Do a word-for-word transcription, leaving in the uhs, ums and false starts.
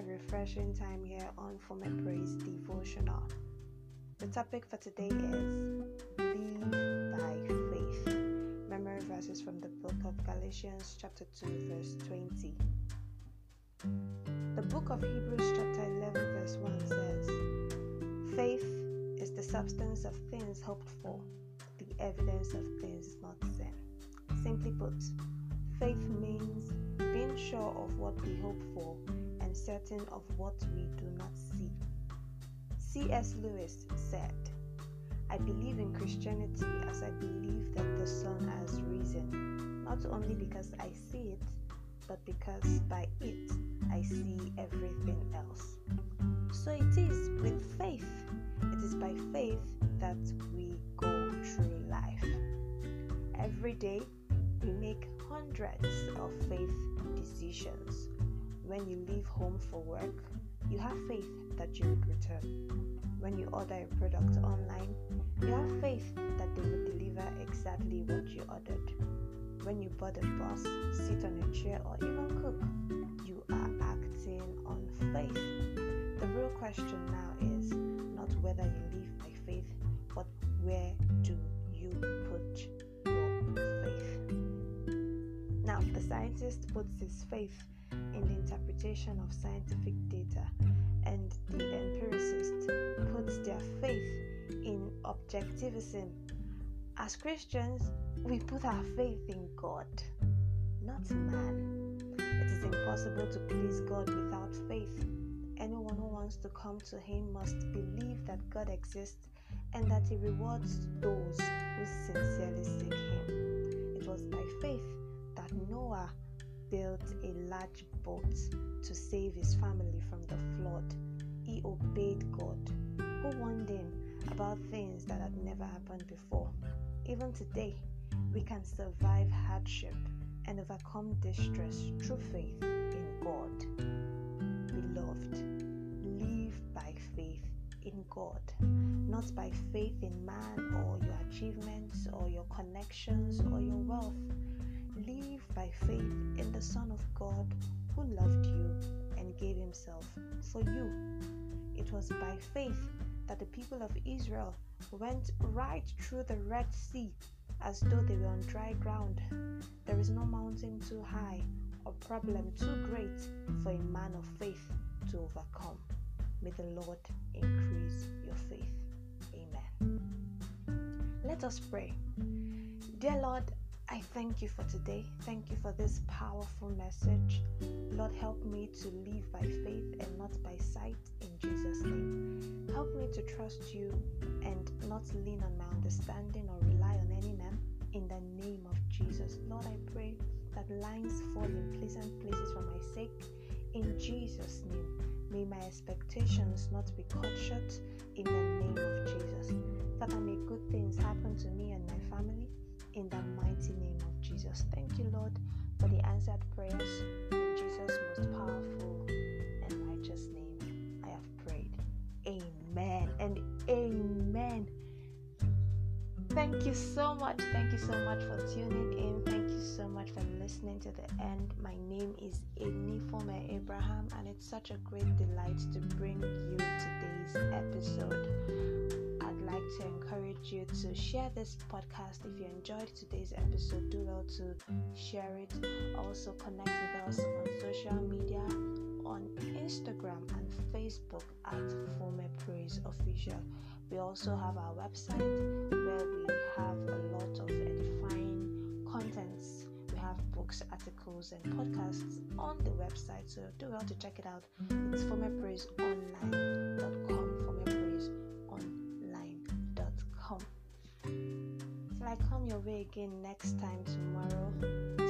another refreshing time here on For My Praise Devotional. The topic for today is Live by Faith. Memory verses from the book of Galatians chapter two verse twenty. The book of Hebrews chapter eleven verse one says, "Faith is the substance of things hoped for, the evidence of things not seen." Simply put, faith means being sure of what we hope for and certain of what we do not see. C S Lewis said, "I believe in Christianity as I believe that the sun has risen, not only because I see it, but because by it I see everything else." So it is with faith. It is by faith that we go through life. Every day, we make hundreds of faith decisions. When you leave home for work, you have faith that you would return. When you order a product online, you have faith that they would deliver exactly what you ordered. When you board a bus, sit on a chair, or even cook, you are acting on faith. The real question now is not whether you live by faith, but where do you put your faith? Now, the scientist puts his faith in the interpretation of scientific data, and the empiricist puts their faith in objectivism. As Christians, we put our faith in God, not man. It is impossible to please God without faith. Anyone who wants to come to Him must believe that God exists and that He rewards those who sincerely seek Him. It was by faith that Noah built a large boat to save his family from the flood. He obeyed God, who warned him about things that had never happened before. Even today, we can survive hardship and overcome distress through faith in God. Beloved, live by faith in God, not by faith in man or your achievements or your connections or your wealth. Live by faith in the Son of God who loved you and gave Himself for you. It was by faith that the people of Israel went right through the Red Sea as though they were on dry ground. There is no mountain too high or problem too great for a man of faith to overcome. May the Lord increase your faith. Amen. Let us pray. Dear Lord, I thank you for today. Thank you for this powerful message. Lord, help me to live by faith and not by sight, in Jesus' name. Help me to trust you and not lean on my understanding or rely on any man, in the name of Jesus. Lord, I pray that lines fall in pleasant places for my sake, in Jesus' name. May my expectations not be cut short, in the name of Jesus. Father, may good things happen to me and my family, in the mighty name of Jesus. Thank you, Lord, for the answered prayers. In Jesus' most powerful and righteous name, I have prayed. Amen and amen. Thank you so much. Thank you so much for tuning in. Thank you so much for listening to the end. My name is Edna Forment Abraham, and it's such a great delight to bring you today's episode. To encourage you to share this podcast. If you enjoyed today's episode, do well to share it. Also connect with us on social media, on Instagram and Facebook at Fomapraise Official. We also have our website where we have a lot of edifying contents. We have books, articles and podcasts on the website, so do well to check it out. It's fomapraise online dot com. Till I come your way again next time tomorrow.